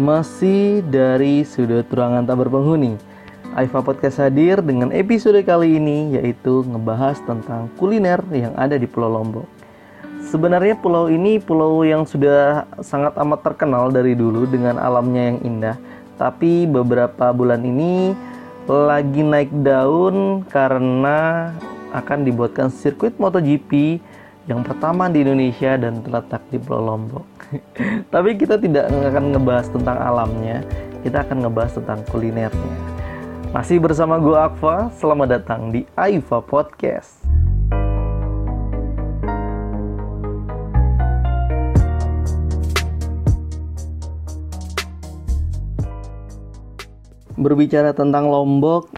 Masih dari sudut ruangan tak berpenghuni, Aiva Podcast hadir dengan episode kali ini, yaitu ngebahas tentang kuliner yang ada di Pulau Lombok. Sebenarnya pulau ini pulau yang sudah sangat amat terkenal dari dulu dengan alamnya yang indah. Tapi beberapa bulan ini lagi naik daun karena akan dibuatkan sirkuit MotoGP yang pertama di Indonesia dan terletak di Pulau Lombok. Tapi kita tidak akan ngebahas tentang alamnya, kita akan ngebahas tentang kulinernya. Masih bersama gue Akfa, selamat datang di Aiva Podcast. Berbicara tentang Lombok,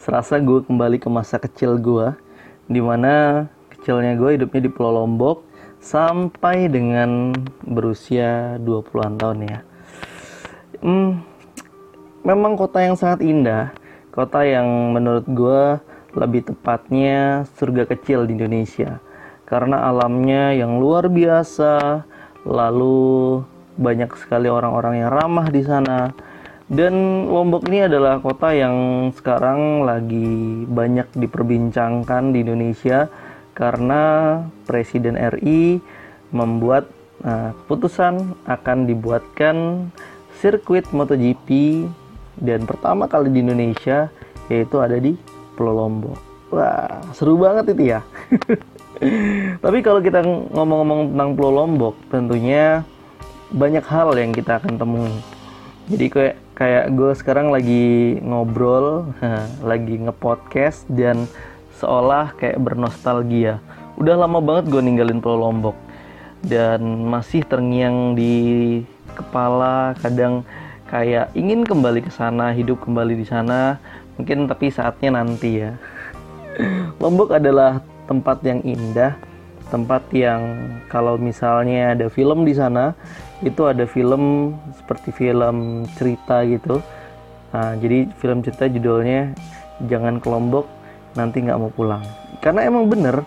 serasa gue kembali ke masa kecil gue, dimana kecilnya gue hidupnya di Pulau Lombok sampai dengan berusia 20-an tahun ya. Memang kota yang sangat indah, kota yang menurut gue lebih tepatnya surga kecil di Indonesia. Karena alamnya yang luar biasa, lalu banyak sekali orang-orang yang ramah di sana. Dan Lombok ini adalah kota yang sekarang lagi banyak diperbincangkan di Indonesia karena Presiden RI membuat keputusan akan dibuatkan sirkuit MotoGP dan pertama kali di Indonesia, yaitu ada di Pulau Lombok. Wah, seru banget itu ya. Tapi kalau kita ngomong-ngomong tentang Pulau Lombok, tentunya banyak hal yang kita akan temui. Jadi kayak gue sekarang lagi ngobrol, lagi nge-podcast dan seolah kayak bernostalgia. Udah lama banget gue ninggalin Pulau Lombok dan masih terngiang di kepala, kadang kayak ingin kembali ke sana, hidup kembali di sana. Mungkin tapi saatnya nanti ya. Lombok adalah tempat yang indah, tempat yang kalau misalnya ada film di sana, itu ada film seperti film cerita gitu. Nah, jadi film cerita judulnya Jangan ke Lombok Nanti Nggak Mau Pulang, karena emang bener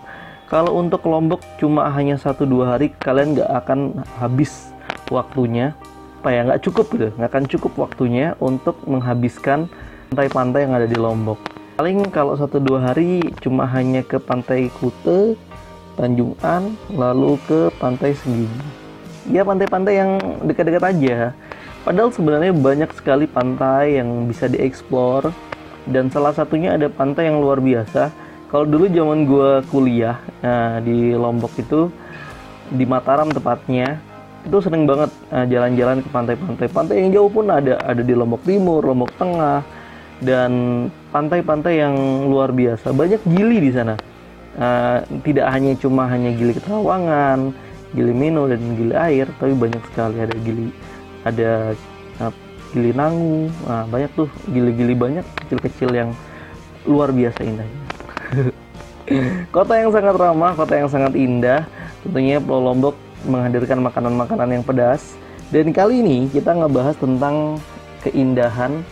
kalau untuk Lombok cuma hanya 1-2 hari kalian nggak akan habis waktunya, nggak cukup gitu, nggak akan cukup waktunya untuk menghabiskan pantai-pantai yang ada di Lombok. Paling kalau 1-2 hari cuma hanya ke Pantai Kuta, Tanjung An, lalu ke Pantai Senggigi. Ya pantai-pantai yang dekat-dekat aja, padahal sebenarnya banyak sekali pantai yang bisa dieksplor. Dan salah satunya ada pantai yang luar biasa. Kalau dulu zaman gue kuliah di Lombok itu, di Mataram tepatnya, itu sering banget jalan-jalan ke pantai-pantai. Pantai yang jauh pun ada di Lombok Timur, Lombok Tengah, dan pantai-pantai yang luar biasa. Banyak gili di sana. Tidak hanya Gili Trawangan, Gili Meno dan Gili Air, tapi banyak sekali ada Gili Nanggu, banyak tuh gili-gili banyak kecil-kecil yang luar biasa indahnya. Kota yang sangat ramah, kota yang sangat indah. Tentunya Pulau Lombok menghadirkan makanan-makanan yang pedas. Dan kali ini kita ngebahas tentang keindahan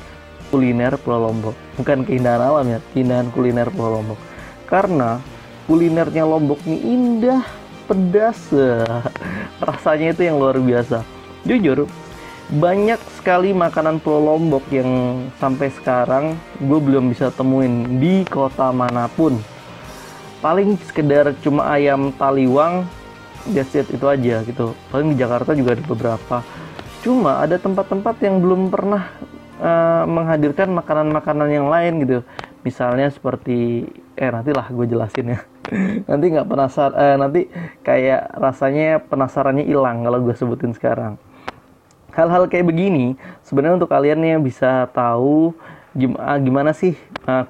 kuliner Pulau Lombok. Bukan keindahan alam ya, keindahan kuliner Pulau Lombok. Karena kulinernya Lombok ini indah, pedas. Rasanya itu yang luar biasa. Jujur, banyak sekali makanan Pulau Lombok yang sampai sekarang gue belum bisa temuin di kota manapun. Paling sekedar cuma ayam taliwang, that's it, itu aja gitu. Paling di Jakarta juga ada beberapa. Cuma ada tempat-tempat yang belum pernah menghadirkan makanan-makanan yang lain gitu. Misalnya seperti nantilah gue jelasin ya. Nanti nggak penasaran, nanti kayak rasanya penasarannya hilang kalau gue sebutin sekarang. Hal-hal kayak begini sebenarnya untuk kalian yang bisa tahu gimana sih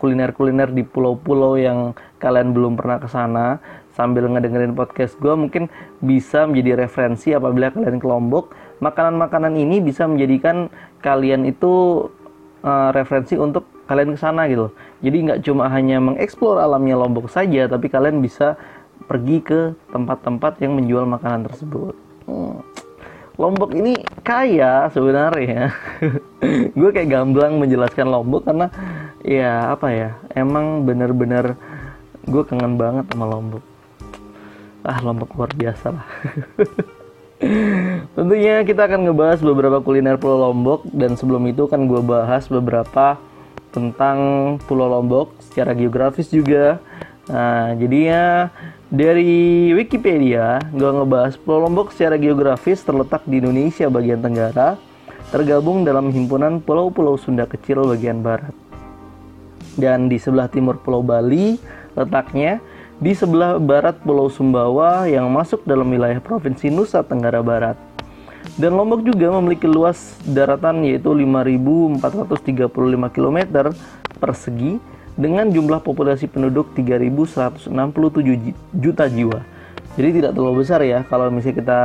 kuliner-kuliner di pulau-pulau yang kalian belum pernah kesana. Sambil ngedengerin podcast gue mungkin bisa menjadi referensi apabila kalian ke Lombok. Makanan-makanan ini bisa menjadikan kalian itu referensi untuk kalian kesana gitu. Jadi nggak cuma hanya mengeksplor alamnya Lombok saja, tapi kalian bisa pergi ke tempat-tempat yang menjual makanan tersebut. Lombok ini kaya sebenarnya. Gue kayak gamblang menjelaskan Lombok karena ya apa ya, emang bener-bener gue kangen banget sama Lombok. Lombok luar biasa lah. Tentunya kita akan ngebahas beberapa kuliner Pulau Lombok, dan sebelum itu kan gue bahas beberapa tentang Pulau Lombok secara geografis juga. Nah, jadinya dari Wikipedia gue ngebahas Pulau Lombok secara geografis terletak di Indonesia bagian tenggara, tergabung dalam himpunan pulau-pulau Sunda kecil bagian barat. Dan di sebelah timur Pulau Bali letaknya, di sebelah barat Pulau Sumbawa yang masuk dalam wilayah Provinsi Nusa Tenggara Barat. Dan Lombok juga memiliki luas daratan yaitu 5.435 km persegi dengan jumlah populasi penduduk 3.167 juta jiwa. Jadi tidak terlalu besar ya, kalau misalnya kita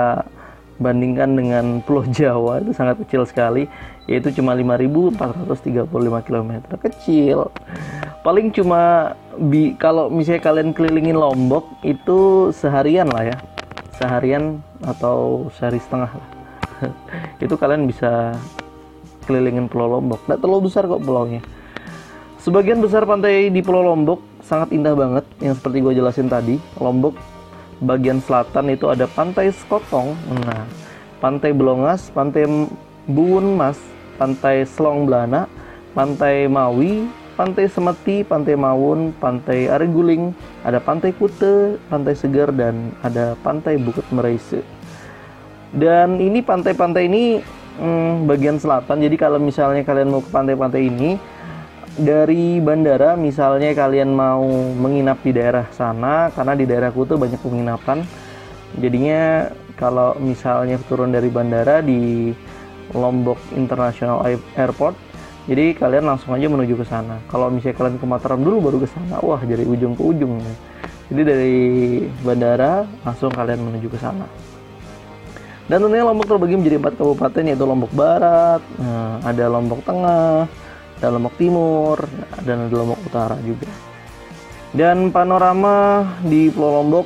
bandingkan dengan Pulau Jawa itu sangat kecil sekali, yaitu cuma 5.435 km. Kecil. Paling cuma kalau misalnya kalian kelilingin Lombok itu seharian lah ya, seharian atau sehari setengah lah. Itu kalian bisa kelilingin Pulau Lombok, nggak terlalu besar kok pulaunya. Sebagian besar pantai di Pulau Lombok sangat indah banget, yang seperti gue jelasin tadi. Lombok bagian selatan itu ada Pantai Skotong, nah, Pantai Blongas, Pantai Buun Mas, Pantai Selong Belana, Pantai Mawi, Pantai Semeti, Pantai Mawon, Pantai Areguling, ada Pantai Kuta, Pantai Segar, dan ada Pantai Bukit Mereise. Dan ini pantai-pantai ini bagian selatan, jadi kalau misalnya kalian mau ke pantai-pantai ini, dari bandara misalnya kalian mau menginap di daerah sana, karena di daerah Kuta banyak penginapan, jadinya kalau misalnya turun dari bandara di Lombok International Airport, jadi kalian langsung aja menuju ke sana. Kalau misalnya kalian ke Mataram dulu baru ke sana, wah dari ujung ke ujung. Jadi dari bandara langsung kalian menuju ke sana. Dan tentunya Lombok terbagi menjadi 4 kabupaten, yaitu Lombok Barat, ada Lombok Tengah, ada Lombok Timur, dan ada Lombok Utara juga. Dan panorama di Pulau Lombok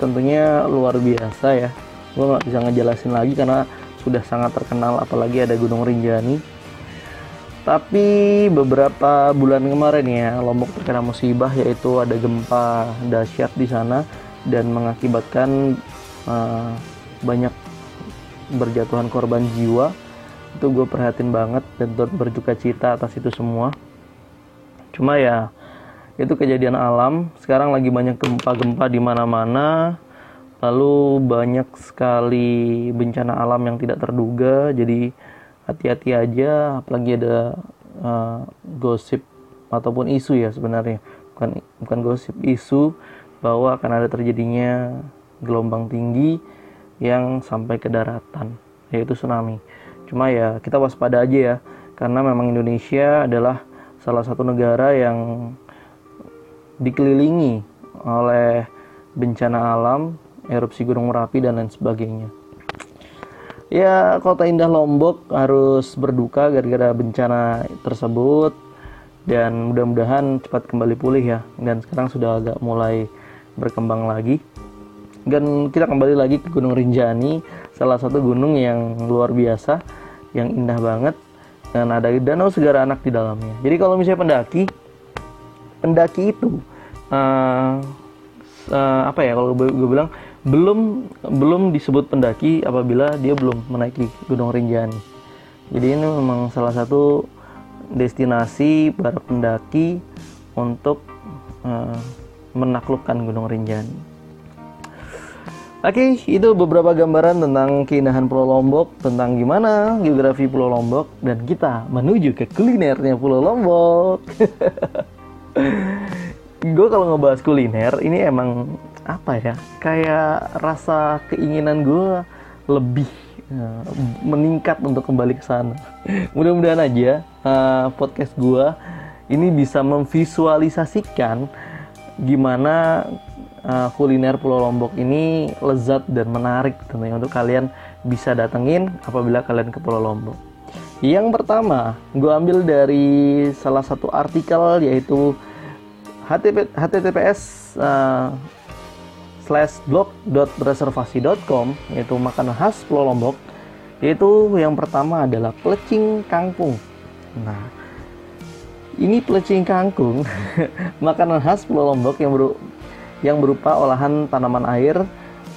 tentunya luar biasa ya. Gue gak bisa ngejelasin lagi karena sudah sangat terkenal, apalagi ada Gunung Rinjani. Tapi beberapa bulan kemarin ya, Lombok terkena musibah, yaitu ada gempa dahsyat di sana dan mengakibatkan banyak berjatuhan korban jiwa. Itu gue perhatiin banget dan berduka cita atas itu semua. Cuma ya, itu kejadian alam. Sekarang lagi banyak gempa-gempa di mana-mana. Lalu banyak sekali bencana alam yang tidak terduga. Jadi hati-hati aja, apalagi ada gosip ataupun isu ya sebenarnya, bukan gosip, isu bahwa akan ada terjadinya gelombang tinggi yang sampai ke daratan, yaitu tsunami. Cuma ya kita waspada aja ya, karena memang Indonesia adalah salah satu negara yang dikelilingi oleh bencana alam, erupsi Gunung Merapi dan lain sebagainya. Ya, kota indah Lombok harus berduka gara-gara bencana tersebut, dan mudah-mudahan cepat kembali pulih ya. Dan sekarang sudah agak mulai berkembang lagi. Dan kita kembali lagi ke Gunung Rinjani, salah satu gunung yang luar biasa, yang indah banget, dan ada danau Segara Anak di dalamnya. Jadi kalau misalnya pendaki itu kalau gue bilang belum disebut pendaki apabila dia belum menaiki Gunung Rinjani. Jadi ini memang salah satu destinasi para pendaki untuk menaklukkan Gunung Rinjani. Oke, itu beberapa gambaran tentang keindahan Pulau Lombok, tentang gimana geografi Pulau Lombok, dan kita menuju ke kulinernya Pulau Lombok. Gue kalau ngebahas kuliner ini emang apa ya, kayak rasa keinginan gue lebih meningkat untuk kembali ke sana. Mudah-mudahan aja podcast gue ini bisa memvisualisasikan gimana kuliner Pulau Lombok ini lezat dan menarik, tentunya untuk kalian bisa datengin apabila kalian ke Pulau Lombok. Yang pertama gue ambil dari salah satu artikel, yaitu https://blog.reservasi.com, yaitu makanan khas Pulau Lombok. Yaitu yang pertama adalah plecing kangkung. Nah, ini plecing kangkung makanan khas Pulau Lombok yang berupa olahan tanaman air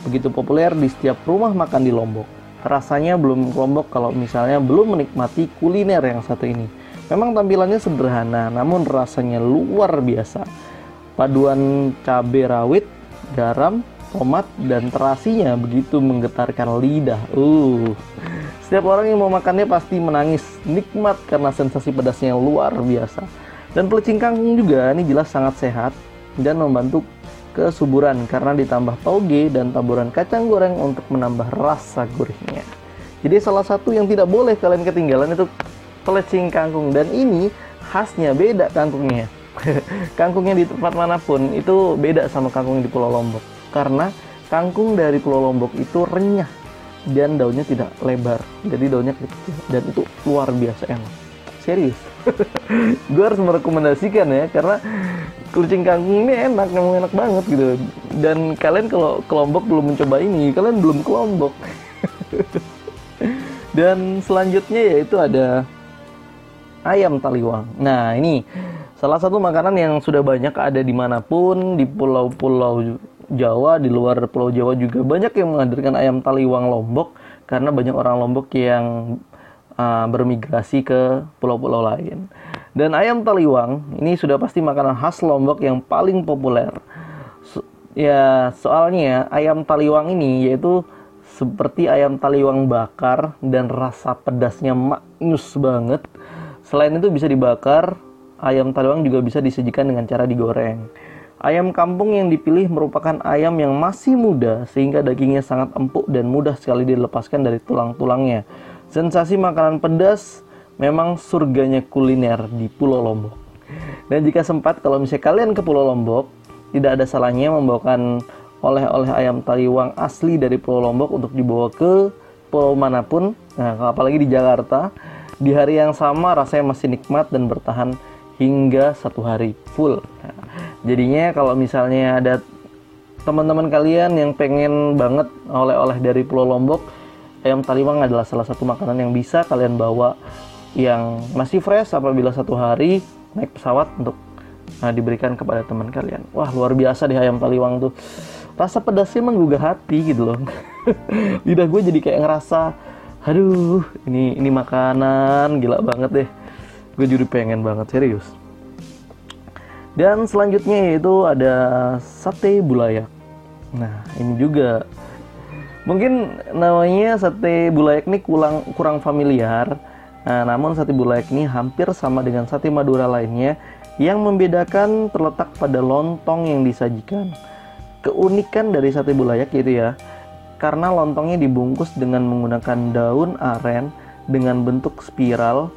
begitu populer di setiap rumah makan di Lombok. Rasanya belum Lombok kalau misalnya belum menikmati kuliner yang satu ini. Memang tampilannya sederhana, namun rasanya luar biasa. Paduan cabai rawit, garam, tomat, dan terasinya begitu menggetarkan lidah. Setiap orang yang mau makannya pasti menangis nikmat karena sensasi pedasnya yang luar biasa. Dan plecing kangkung juga ini jelas sangat sehat dan membantu kesuburan karena ditambah tauge dan taburan kacang goreng untuk menambah rasa gurihnya. Jadi salah satu yang tidak boleh kalian ketinggalan itu plecing kangkung, dan ini khasnya beda kangkungnya. Kangkungnya di tempat manapun itu beda sama kangkung di Pulau Lombok, karena kangkung dari Pulau Lombok itu renyah dan daunnya tidak lebar, jadi daunnya kecil dan itu luar biasa enak. Serius, gue harus merekomendasikan ya, karena plecing kangkung ini enak, memang enak banget gitu. Dan kalian kalau ke Lombok belum mencoba ini, kalian belum ke Lombok. Dan selanjutnya yaitu ada ayam taliwang. Nah ini salah satu makanan yang sudah banyak ada dimanapun, di pulau-pulau Jawa, di luar pulau Jawa juga banyak yang menghadirkan ayam taliwang Lombok, karena banyak orang Lombok yang bermigrasi ke pulau-pulau lain. Dan ayam taliwang ini sudah pasti makanan khas Lombok yang paling populer. Soalnya ayam taliwang ini yaitu seperti ayam taliwang bakar dan rasa pedasnya maknyus banget. Selain itu bisa dibakar, ayam taliwang juga bisa disajikan dengan cara digoreng. Ayam kampung yang dipilih merupakan ayam yang masih muda sehingga dagingnya sangat empuk dan mudah sekali dilepaskan dari tulang-tulangnya. Sensasi makanan pedas memang surganya kuliner di Pulau Lombok. Dan jika sempat, kalau misalnya kalian ke Pulau Lombok, tidak ada salahnya membawakan oleh-oleh ayam taliwang asli dari Pulau Lombok untuk dibawa ke pulau manapun. Nah, apalagi di Jakarta, di hari yang sama rasanya masih nikmat dan bertahan hingga 1 hari full. Nah, jadinya kalau misalnya ada teman-teman kalian yang pengen banget oleh-oleh dari Pulau Lombok, ayam taliwang adalah salah satu makanan yang bisa kalian bawa yang masih fresh apabila 1 hari naik pesawat untuk diberikan kepada teman kalian. Wah, luar biasa deh ayam taliwang tuh. Rasa pedasnya menggugah hati gitu loh. Lidah gue jadi kayak ngerasa, aduh, ini makanan gila banget deh. Gue jadi pengen banget, serius. Dan selanjutnya yaitu ada sate bulayak. Nah, ini juga mungkin namanya sate bulayak ini kurang familiar. Nah, namun sate bulayak ini hampir sama dengan sate Madura lainnya, yang membedakan terletak pada lontong yang disajikan. Keunikan dari sate bulayak gitu ya, karena lontongnya dibungkus dengan menggunakan daun aren dengan bentuk spiral.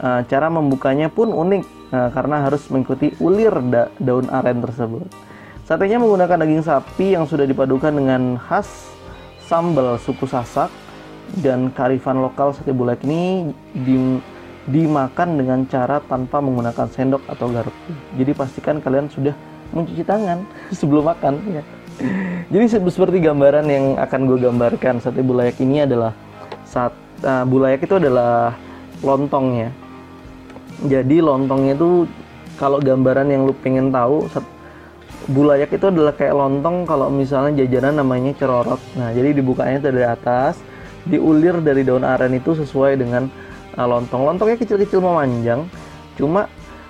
Cara membukanya pun unik karena harus mengikuti ulir daun aren tersebut. Satenya menggunakan daging sapi yang sudah dipadukan dengan khas sambal suku Sasak, dan kearifan lokal sate bulayak ini dimakan dengan cara tanpa menggunakan sendok atau garpu. Jadi pastikan kalian sudah mencuci tangan sebelum makan ya. Jadi seperti gambaran yang akan gue gambarkan, sate bulayak ini adalah bulayak itu adalah lontongnya. Jadi lontongnya itu, kalau gambaran yang lu pengen tahu, bulayak itu adalah kayak lontong kalau misalnya jajanan namanya cerorot. Nah, jadi dibukanya dari atas, diulir dari daun aren itu sesuai dengan lontong. Lontongnya kecil-kecil memanjang, cuma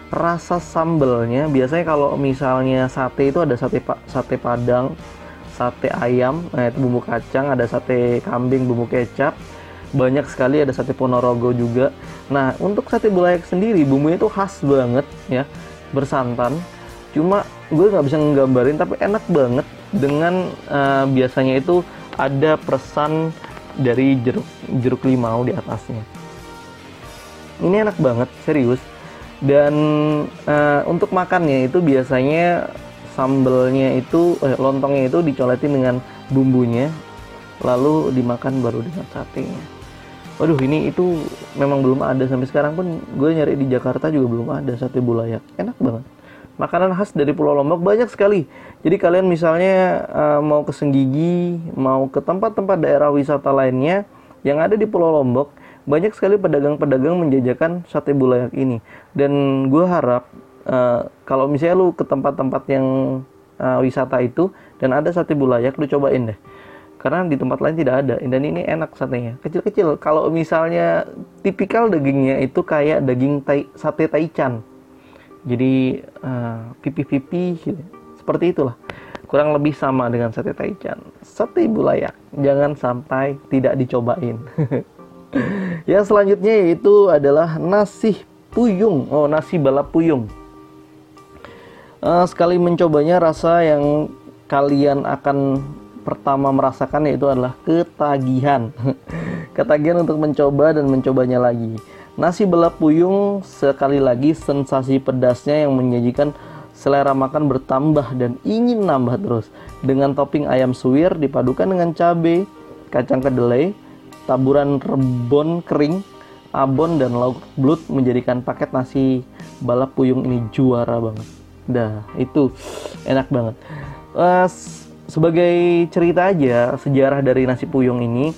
rasa sambelnya biasanya kalau misalnya sate itu ada sate padang, sate ayam, itu bumbu kacang, ada sate kambing bumbu kecap, banyak sekali, ada sate Ponorogo juga. Nah, untuk sate bulayak sendiri bumbunya itu khas banget ya, bersantan. Cuma gue nggak bisa nggambarin, tapi enak banget dengan biasanya itu ada persan dari jeruk limau di atasnya. Ini enak banget, serius. Dan untuk makannya itu biasanya sambelnya itu lontongnya itu dicoletin dengan bumbunya, lalu dimakan baru dengan satenya. Waduh, ini itu memang belum ada sampai sekarang pun gue nyari di Jakarta juga belum ada sate bulayak. Enak banget. Makanan khas dari Pulau Lombok banyak sekali. Jadi kalian misalnya mau ke Senggigi, mau ke tempat-tempat daerah wisata lainnya yang ada di Pulau Lombok, banyak sekali pedagang-pedagang menjajakan sate bulayak ini. Dan gue harap kalau misalnya lu ke tempat-tempat yang wisata itu dan ada sate bulayak, lu cobain deh. Karena di tempat lain tidak ada. Dan ini enak satenya, kecil-kecil. Kalau misalnya tipikal dagingnya itu kayak daging sate taichan. Jadi pipih-pipih gitu. Seperti itulah. Kurang lebih sama dengan sate taichan. Sate bulayak jangan sampai tidak dicobain. Yang selanjutnya yaitu adalah nasi puyung. Oh, nasi balap puyung. Sekali mencobanya, rasa yang kalian akan pertama merasakan yaitu adalah ketagihan. Ketagihan untuk mencoba dan mencobanya lagi. Nasi balap puyung, sekali lagi sensasi pedasnya yang menyajikan selera makan bertambah dan ingin nambah terus. Dengan topping ayam suwir dipadukan dengan cabai, kacang kedelai, taburan rebon kering, abon dan lauk belut menjadikan paket nasi balap puyung ini juara banget. Dah, itu enak banget. Sebagai cerita aja sejarah dari nasi puyung ini,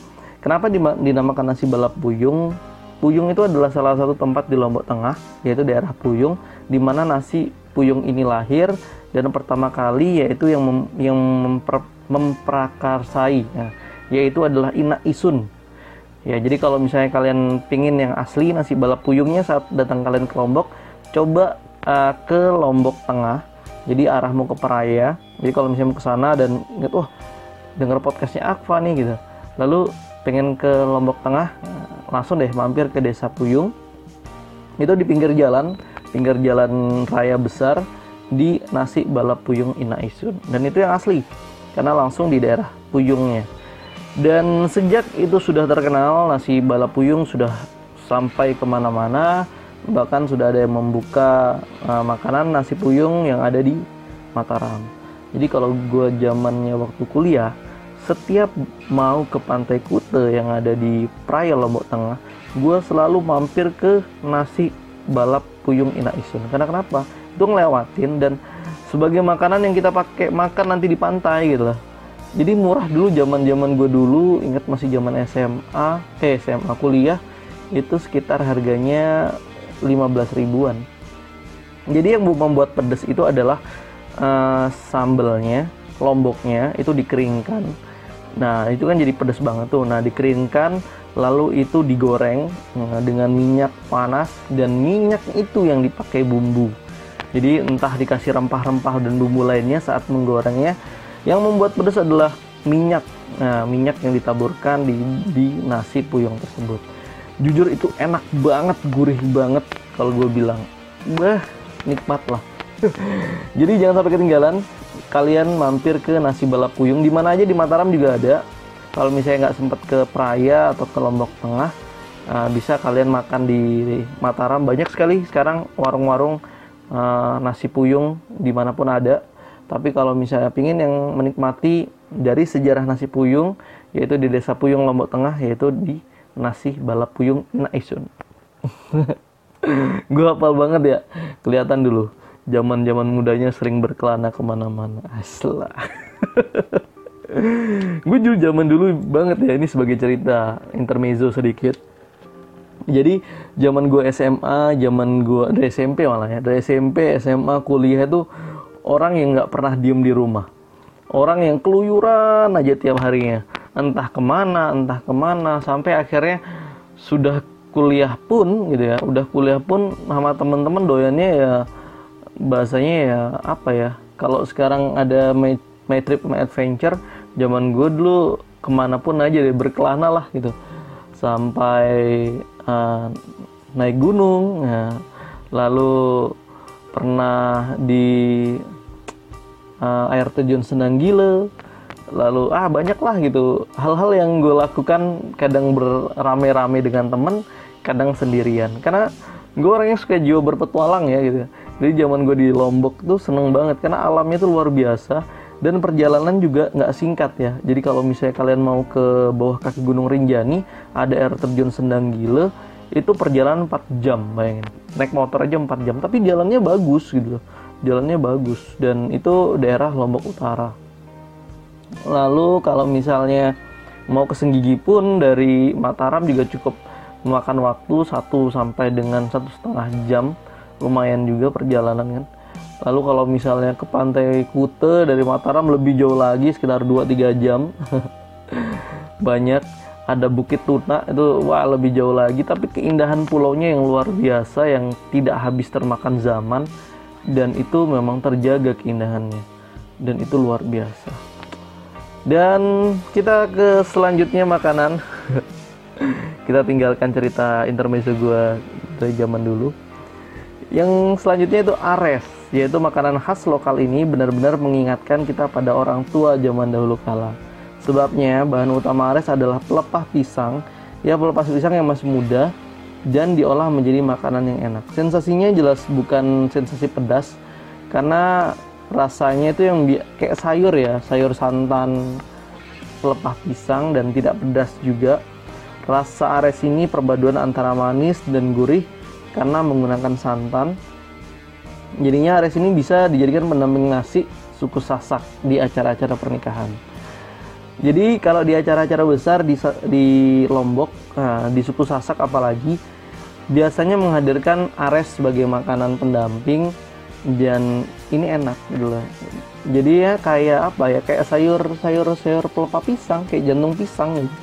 kenapa dinamakan nasi balap puyung? Puyung itu adalah salah satu tempat di Lombok Tengah, yaitu daerah Puyung, di mana nasi puyung ini lahir dan pertama kali yaitu yang memprakarsai, ya, yaitu adalah Inaq Esun. Ya, jadi kalau misalnya kalian pingin yang asli nasi balap puyungnya saat datang kalian ke Lombok, coba ke Lombok Tengah, jadi arahmu ke Praya. Jadi kalau misalnya ke sana dan ingat, wah, denger podcastnya Akfa nih gitu, lalu pengen ke Lombok Tengah, langsung deh mampir ke Desa Puyung. Itu di pinggir jalan raya besar, di nasi balap puyung Inaq Esun, dan itu yang asli karena langsung di daerah puyungnya. Dan sejak itu sudah terkenal, nasi balap puyung sudah sampai kemana-mana. Bahkan sudah ada yang membuka makanan nasi puyung yang ada di Mataram. Jadi kalau gue zamannya waktu kuliah, setiap mau ke Pantai Kuta yang ada di Praya Lombok Tengah, gue selalu mampir ke nasi balap puyung Inaq Esun. Karena kenapa? Itu ngelewatin, dan sebagai makanan yang kita pakai makan nanti di pantai gitu lah. Jadi murah dulu zaman gue dulu, ingat masih zaman SMA kuliah, itu sekitar harganya 15 ribuan. Jadi yang membuat pedas itu adalah sambelnya, lomboknya itu dikeringkan. Nah itu kan jadi pedas banget tuh. Nah dikeringkan lalu itu digoreng dengan minyak panas, dan minyak itu yang dipakai bumbu. Jadi entah dikasih rempah-rempah dan bumbu lainnya saat menggorengnya. Yang membuat pedas adalah minyak. Nah minyak yang ditaburkan di nasi puyung tersebut. Jujur itu enak banget, gurih banget. Kalau gue bilang, bah, nikmat lah. Jadi jangan sampai ketinggalan. Kalian mampir ke nasi balap puyung, di mana aja, di Mataram juga ada. Kalau misalnya nggak sempat ke Praya atau ke Lombok Tengah, bisa kalian makan di Mataram. Banyak sekali sekarang warung-warung nasi puyung dimanapun ada. Tapi kalau misalnya pingin yang menikmati dari sejarah nasi puyung, yaitu di Desa Puyung Lombok Tengah, yaitu di nasi balap puyung Inaq Esun. Gue hafal banget ya, kelihatan dulu zaman mudanya sering berkelana kemana-mana. Aslah. Gue dulu zaman dulu banget ya, ini sebagai cerita intermezzo sedikit. Jadi zaman gue SMA, zaman gue dari SMP malah ya, dari SMP, SMA, kuliah itu orang yang nggak pernah diem di rumah, orang yang keluyuran aja tiap harinya. Entah kemana, sampai akhirnya sudah kuliah pun gitu ya, sama teman-teman doyannya ya, bahasanya ya apa ya, kalau sekarang ada my trip, my adventure, zaman gue dulu kemana pun aja deh, berkelana lah gitu, sampai naik gunung, ya. Lalu pernah di air terjun Sendang Gile, lalu banyak lah gitu hal-hal yang gue lakukan, kadang berame-rame dengan temen, kadang sendirian, karena gue orangnya suka jiwa berpetualang ya gitu. Jadi zaman gue di Lombok tuh seneng banget karena alamnya tuh luar biasa, dan perjalanan juga nggak singkat ya. Jadi kalau misalnya kalian mau ke bawah kaki Gunung Rinjani, ada air terjun Sendang Gile, itu perjalanan 4 jam, bayangin, naik motor aja 4 jam, tapi jalannya bagus gitu, dan itu daerah Lombok Utara. Lalu kalau misalnya mau ke Senggigi pun dari Mataram juga cukup memakan waktu 1 sampai dengan 1,5 jam, lumayan juga perjalanan kan. Lalu kalau misalnya ke Pantai Kuta dari Mataram lebih jauh lagi sekitar 2-3 jam. banyak, ada Bukit Tuna itu wah lebih jauh lagi, tapi keindahan pulaunya yang luar biasa yang tidak habis termakan zaman, dan itu memang terjaga keindahannya dan itu luar biasa. Dan kita ke selanjutnya makanan. Kita tinggalkan cerita intermezzo gua dari zaman dulu. Yang selanjutnya itu Ares, yaitu makanan khas lokal ini benar-benar mengingatkan kita pada orang tua zaman dahulu kala. Sebabnya bahan utama Ares adalah pelepas pisang yang masih muda dan diolah menjadi makanan yang enak. Sensasinya jelas bukan sensasi pedas, karena rasanya itu yang kayak sayur ya, sayur santan pelepah pisang dan tidak pedas juga. Rasa Ares ini perpaduan antara manis dan gurih karena menggunakan santan. Jadinya Ares ini bisa dijadikan pendamping nasi suku Sasak di acara-acara pernikahan. Jadi kalau di acara-acara besar di Lombok, di suku Sasak apalagi, biasanya menghadirkan Ares sebagai makanan pendamping, dan ini enak gitu lah. Jadi ya kayak sayur pelepah pisang, kayak jantung pisang gitu.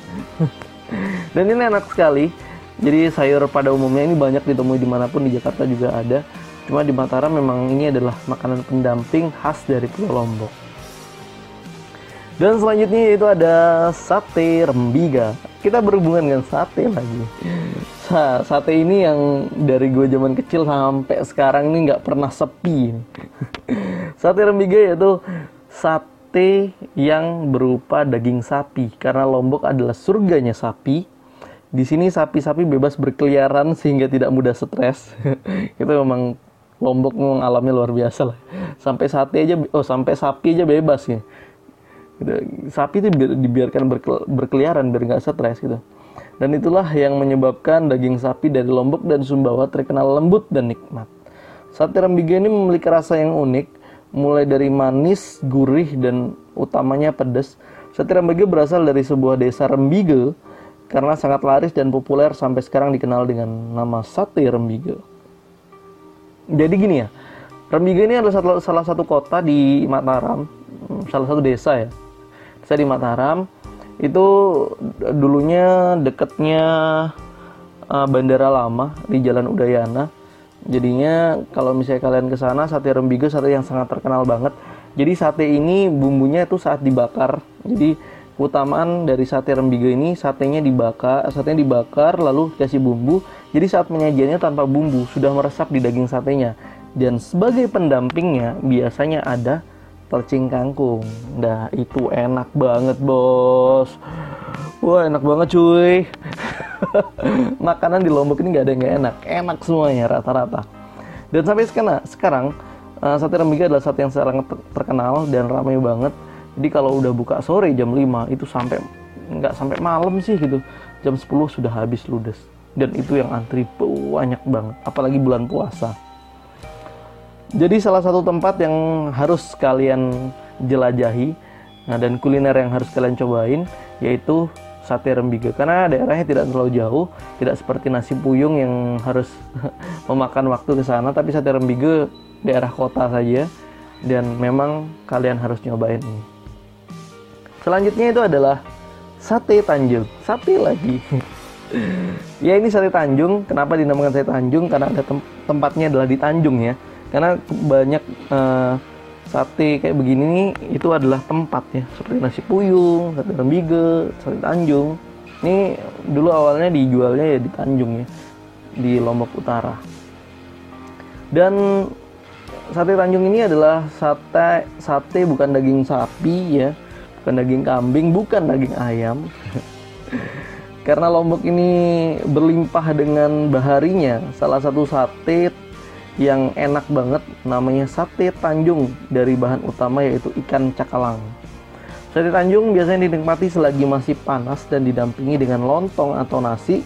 Dan ini enak sekali. Jadi sayur pada umumnya ini banyak ditemui dimanapun, di Jakarta juga ada. Cuma di Mataram memang ini adalah makanan pendamping khas dari Pulau Lombok. Dan selanjutnya itu ada sate rembiga. Kita berhubungan dengan sate lagi. Sate ini yang dari gue zaman kecil sampai sekarang ini nggak pernah sepi. Sate rembiga yaitu sate yang berupa daging sapi. Karena Lombok adalah surganya sapi. Di sini sapi-sapi bebas berkeliaran sehingga tidak mudah stres. Itu memang Lombok memang alamnya luar biasa lah. Sampai sapi aja bebas ya. Gitu. Sapi itu dibiarkan berkeliaran biar nggak stres gitu. Dan itulah yang menyebabkan daging sapi dari Lombok dan Sumbawa terkenal lembut dan nikmat. Sate rembiga ini memiliki rasa yang unik, mulai dari manis, gurih, dan utamanya pedas. Sate rembiga berasal dari sebuah desa Rembiga, karena sangat laris dan populer sampai sekarang dikenal dengan nama sate rembiga. Jadi gini ya, Rembiga ini adalah salah satu kota di Mataram, salah satu desa ya. Desa di Mataram, itu dulunya dekatnya Bandara Lama di Jalan Udayana. Jadinya kalau misalnya kalian ke sana, sate rembiga sate yang sangat terkenal banget. Jadi sate ini bumbunya itu saat dibakar. Jadi keutamaan dari sate rembiga ini, satenya dibakar lalu dikasih bumbu. Jadi saat penyajiannya tanpa bumbu, sudah meresap di daging satenya. Dan sebagai pendampingnya biasanya ada plecing kangkung. Nah, itu enak banget, Bos. Wah, enak banget, cuy. Makanan di Lombok ini enggak ada yang enggak enak. Enak semuanya rata-rata. Dan sampai sekarang sate rembiga adalah sate yang sangat terkenal dan ramai banget. Jadi kalau udah buka sore jam 5 itu nggak sampai malam sih gitu. Jam 10 sudah habis ludes. Dan itu yang antri banyak banget, apalagi bulan puasa. Jadi salah satu tempat yang harus kalian jelajahi, dan kuliner yang harus kalian cobain yaitu sate rembiga. Karena daerahnya tidak terlalu jauh, tidak seperti nasi puyung yang harus memakan waktu ke sana, tapi sate rembiga daerah kota saja dan memang kalian harus nyobain ini. Selanjutnya itu adalah sate tanjung. Sate lagi. Ya, ini sate tanjung. Kenapa dinamakan sate tanjung? Karena ada tempatnya adalah di Tanjung ya. Karena banyak sate kayak begini nih, itu adalah tempatnya. Seperti nasi puyung, sate rembiga, sate tanjung. Ini dulu awalnya dijualnya ya di Tanjung ya, di Lombok Utara. Dan sate tanjung ini adalah sate bukan daging sapi ya, bukan daging kambing, bukan daging ayam. Karena Lombok ini berlimpah dengan baharinya, salah satu sate yang enak banget namanya sate tanjung dari bahan utama yaitu ikan cakalang. Sate tanjung biasanya dinikmati selagi masih panas dan didampingi dengan lontong atau nasi.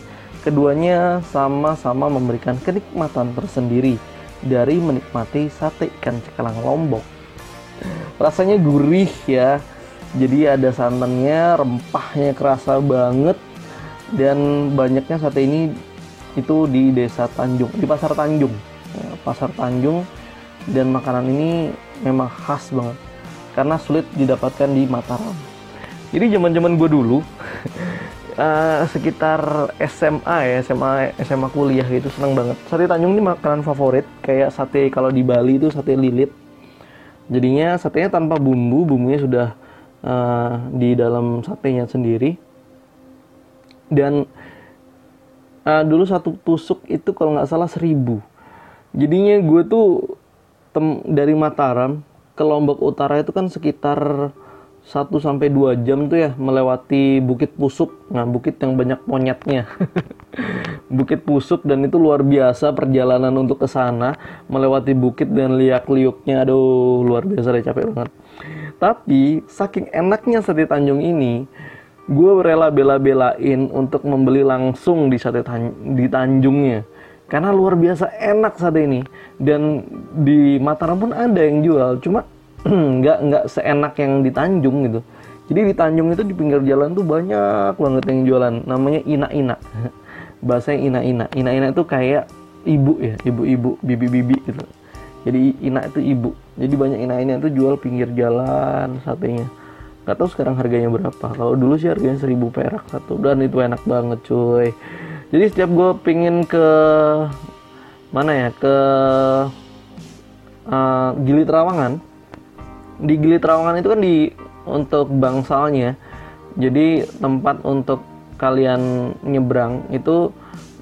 Keduanya sama-sama memberikan kenikmatan tersendiri dari menikmati sate ikan cakalang Lombok. Rasanya gurih ya. Jadi ada santannya, rempahnya kerasa banget, dan banyaknya sate ini itu di Desa Tanjung, di Pasar Tanjung, dan makanan ini memang khas banget karena sulit didapatkan di Mataram. Jadi zaman-zaman gue dulu sekitar SMA ya, SMA kuliah gitu, seneng banget. Sate Tanjung ini makanan favorit, kayak sate kalau di Bali itu sate lilit. Jadinya satenya tanpa bumbu, bumbunya sudah di dalam satenya sendiri. Dan dulu satu tusuk itu kalau nggak salah 1.000. Jadinya gue tuh dari Mataram ke Lombok Utara itu kan sekitar 1-2 jam tuh ya, melewati Bukit Pusuk. Nah, bukit yang banyak monyetnya. Bukit Pusuk, dan itu luar biasa perjalanan untuk ke sana, melewati bukit dan liak-liuknya. Aduh, luar biasa deh, capek banget. Tapi saking enaknya sate Tanjung ini, gue rela bela-belain untuk membeli langsung di sate di Tanjungnya, karena luar biasa enak sate ini. Dan di Mataram pun ada yang jual, cuma nggak seenak yang di Tanjung gitu. Jadi di Tanjung itu di pinggir jalan tuh banyak banget yang jualan, namanya Inaq. Bahasanya Inaq. Inaq itu kayak ibu ya, ibu-ibu, bibi-bibi gitu. Jadi Inaq itu ibu. Jadi banyak Inaq itu jual pinggir jalan satenya. Gak tau sekarang harganya berapa. Kalau dulu sih harganya 1.000 perak satu. Dan itu enak banget cuy. Jadi setiap gue pingin ke mana ya, ke Gili Trawangan. Di Gili Trawangan itu kan untuk bangsalnya. Jadi tempat untuk kalian nyebrang itu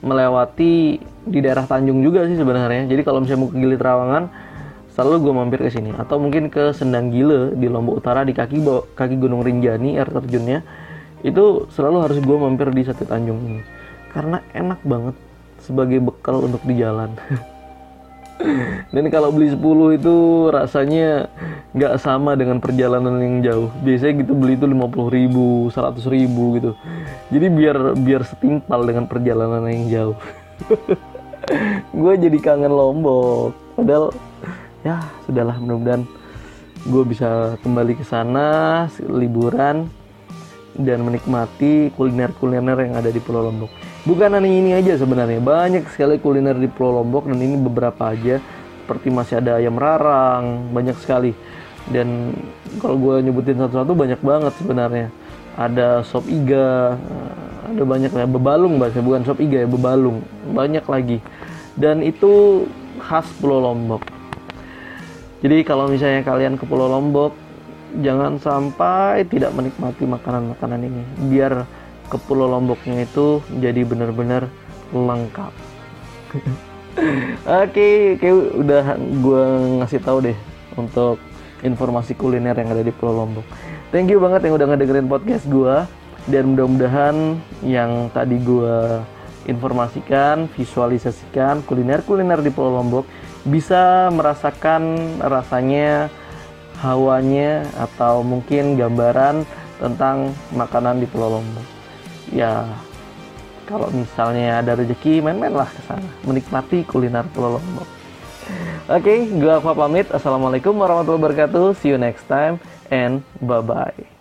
melewati di daerah Tanjung juga sih sebenarnya. Jadi kalau misalnya mau ke Gili Trawangan, selalu gue mampir ke sini, atau mungkin ke Sendang Gile di Lombok Utara, di kaki Gunung Rinjani, air terjunnya itu selalu harus gue mampir di sate Tanjung ini karena enak banget sebagai bekal untuk di jalan. Dan kalau beli 10 itu rasanya nggak sama dengan perjalanan yang jauh. Biasanya gitu beli itu 50.000, 100.000 gitu. Jadi biar setimpal dengan perjalanan yang jauh. Gue jadi kangen Lombok, padahal ya sudahlah, mudah-mudahan gue bisa kembali ke sana liburan dan menikmati kuliner-kuliner yang ada di Pulau Lombok. Bukan hanya ini aja sebenarnya, banyak sekali kuliner di Pulau Lombok, dan ini beberapa aja, seperti masih ada ayam rarang, banyak sekali. Dan kalau gue nyebutin satu-satu banyak banget sebenarnya. Ada sop iga, ada banyak ya, bebalung bahasanya, bukan sop iga ya, bebalung, banyak lagi. Dan itu khas Pulau Lombok. Jadi kalau misalnya kalian ke Pulau Lombok, jangan sampai tidak menikmati makanan-makanan ini, biar ke Pulau Lomboknya itu jadi benar-benar lengkap. Oke, kayak udah gue ngasih tahu deh untuk informasi kuliner yang ada di Pulau Lombok. Thank you banget yang udah ngedengerin podcast gue, dan mudah-mudahan yang tadi gue informasikan, visualisasikan kuliner-kuliner di Pulau Lombok, bisa merasakan rasanya, hawanya, atau mungkin gambaran tentang makanan di Pulau Lombok. Ya, kalau misalnya ada rezeki, main-mainlah ke sana, menikmati kuliner Pulau Lombok. Oke, gue Aiva pamit. Assalamualaikum warahmatullahi wabarakatuh. See you next time and bye-bye.